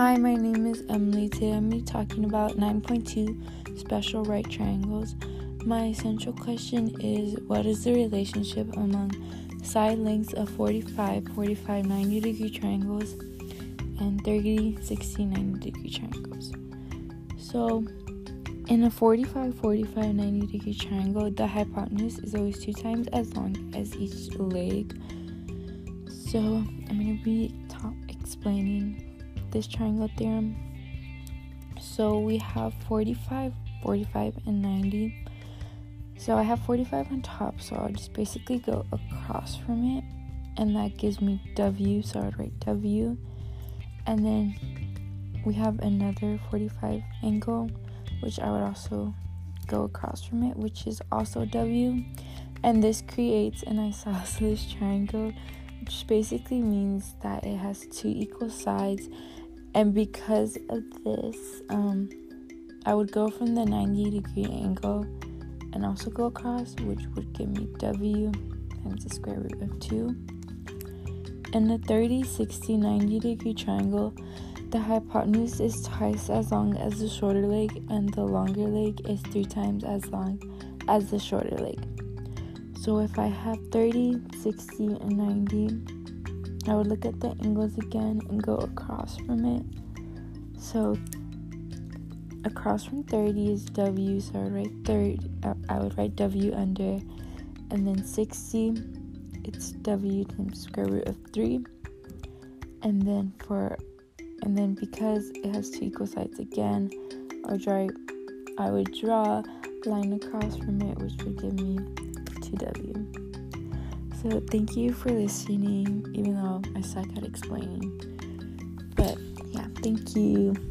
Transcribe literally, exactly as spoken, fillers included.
Hi, my name is Emily. Today I'm going to be talking about nine point two special right triangles. My essential question is, what is the relationship among side lengths of forty-five, forty-five, ninety degree triangles and thirty, sixty, ninety degree triangles? So, in a forty-five, forty-five, ninety degree triangle, the hypotenuse is always two times as long as each leg. So, I'm going to be ta- explaining this triangle theorem. So we have forty-five, forty-five, and ninety. So I have forty-five on top, so I'll just basically go across from it, and that gives me W, so I'd write W. And then we have another forty-five angle, which I would also go across from it, which is also W, and this creates an isosceles triangle, which basically means that it has two equal sides. And because of this, um, I would go from the ninety degree angle and also go across, which would give me W times the square root of two. In the thirty, sixty, ninety degree triangle, the hypotenuse is twice as long as the shorter leg, and the longer leg is three times as long as the shorter leg. So if I have thirty, sixty, and ninety, I would look at the angles again and go across from it. So across from thirty is W, so I would write thirty, I would write W under, and then sixty, it's W times square root of three, and then for, and then because it has two equal sides again, I would draw, I would draw a line across from it, which would give me W. So thank you for listening, even though I suck at explaining. But yeah, thank you.